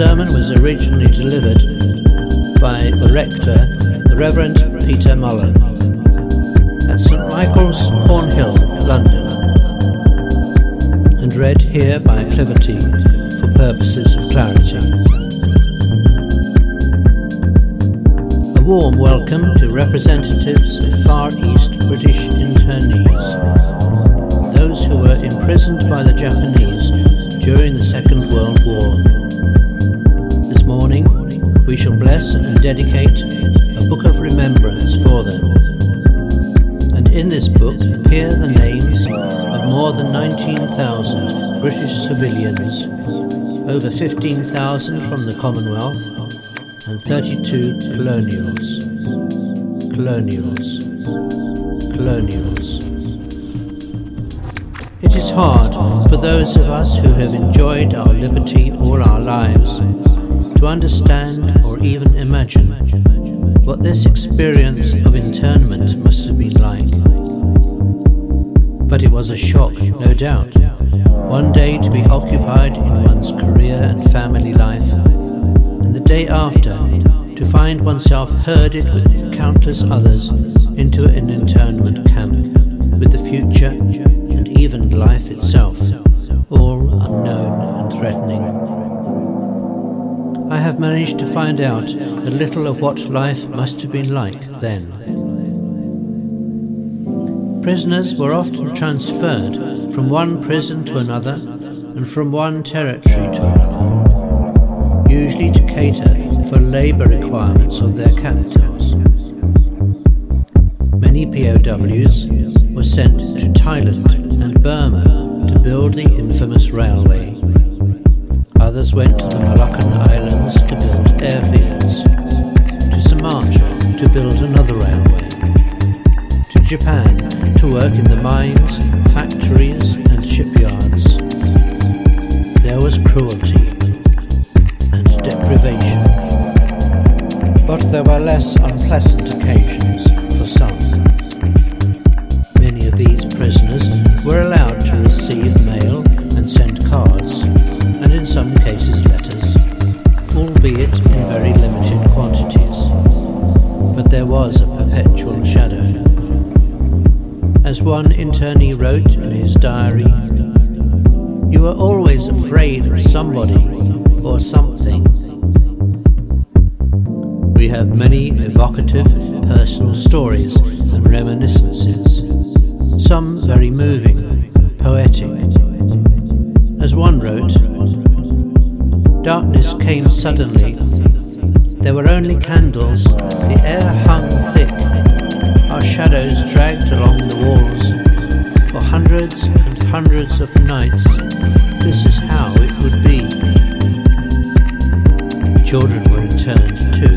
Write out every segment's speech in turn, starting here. sermon was originally delivered by the rector, the Reverend Peter Mullen, at St Michael's, Cornhill, London, and read here by Acclivity for purposes of clarity. A warm welcome to representatives of Far East British internees, those who were imprisoned by the Japanese during the Second World War. This morning, we shall bless and dedicate a book of remembrance for them. And in this book, hear the names of more than 19,000 British civilians, over 15,000 from the Commonwealth, and 32 colonials. It is hard for those of us who have enjoyed our liberty all our lives to understand or even imagine what this experience of internment must have been like. But it was a shock, no doubt, one day to be occupied in one's career and family life, and the day after to find oneself herded with countless others into an internment camp, with the future and even life itself all unknown and threatening. I have managed to find out a little of what life must have been like then. Prisoners were often transferred from one prison to another and from one territory to another, usually to cater for labour requirements of their captors. Many POWs were sent to Thailand and Burma to build the infamous railway. Others went to the Moluccan Islands to build airfields, to Sumatra to build another railway, to Japan to work in the mines, factories and shipyards. There was cruelty and deprivation, but there were less unpleasant occasions for some. Many of these prisoners were allowed to receive mail and send cards, and in some cases letters, albeit in very limited quantities. But there was a perpetual shadow. As one internee wrote in his diary, "You were always afraid of somebody or something." We have many evocative personal stories and reminiscences, some very moving, poetic. As one wrote, "Darkness came suddenly. There were only candles. The air hung thick. Our shadows dragged along the walls. For hundreds and hundreds of nights, this is how it would be." The children were returned too,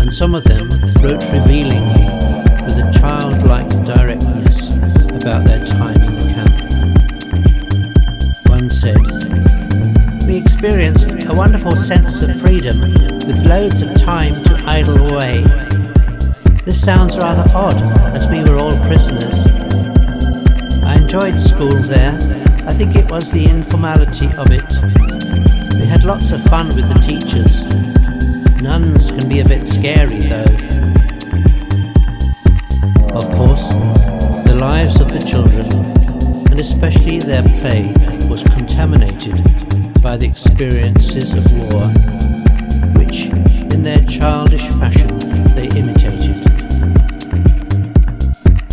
and some of them wrote revealingly, with a childlike directness, about their time in the camp. One said, "We experienced a wonderful sense of freedom with loads of time to idle away. This sounds rather odd, as we were all prisoners. I enjoyed school there. I think it was the informality of it. We had lots of fun with the teachers. Nuns can be a bit scary though." Of course, the lives of the children, and especially their play, was contaminated by the experiences of war, which, in their childish fashion, they imitated.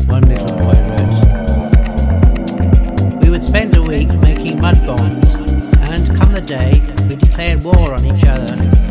One little boy wrote, "We would spend a week making mud bombs, and come the day, we declared war on each other.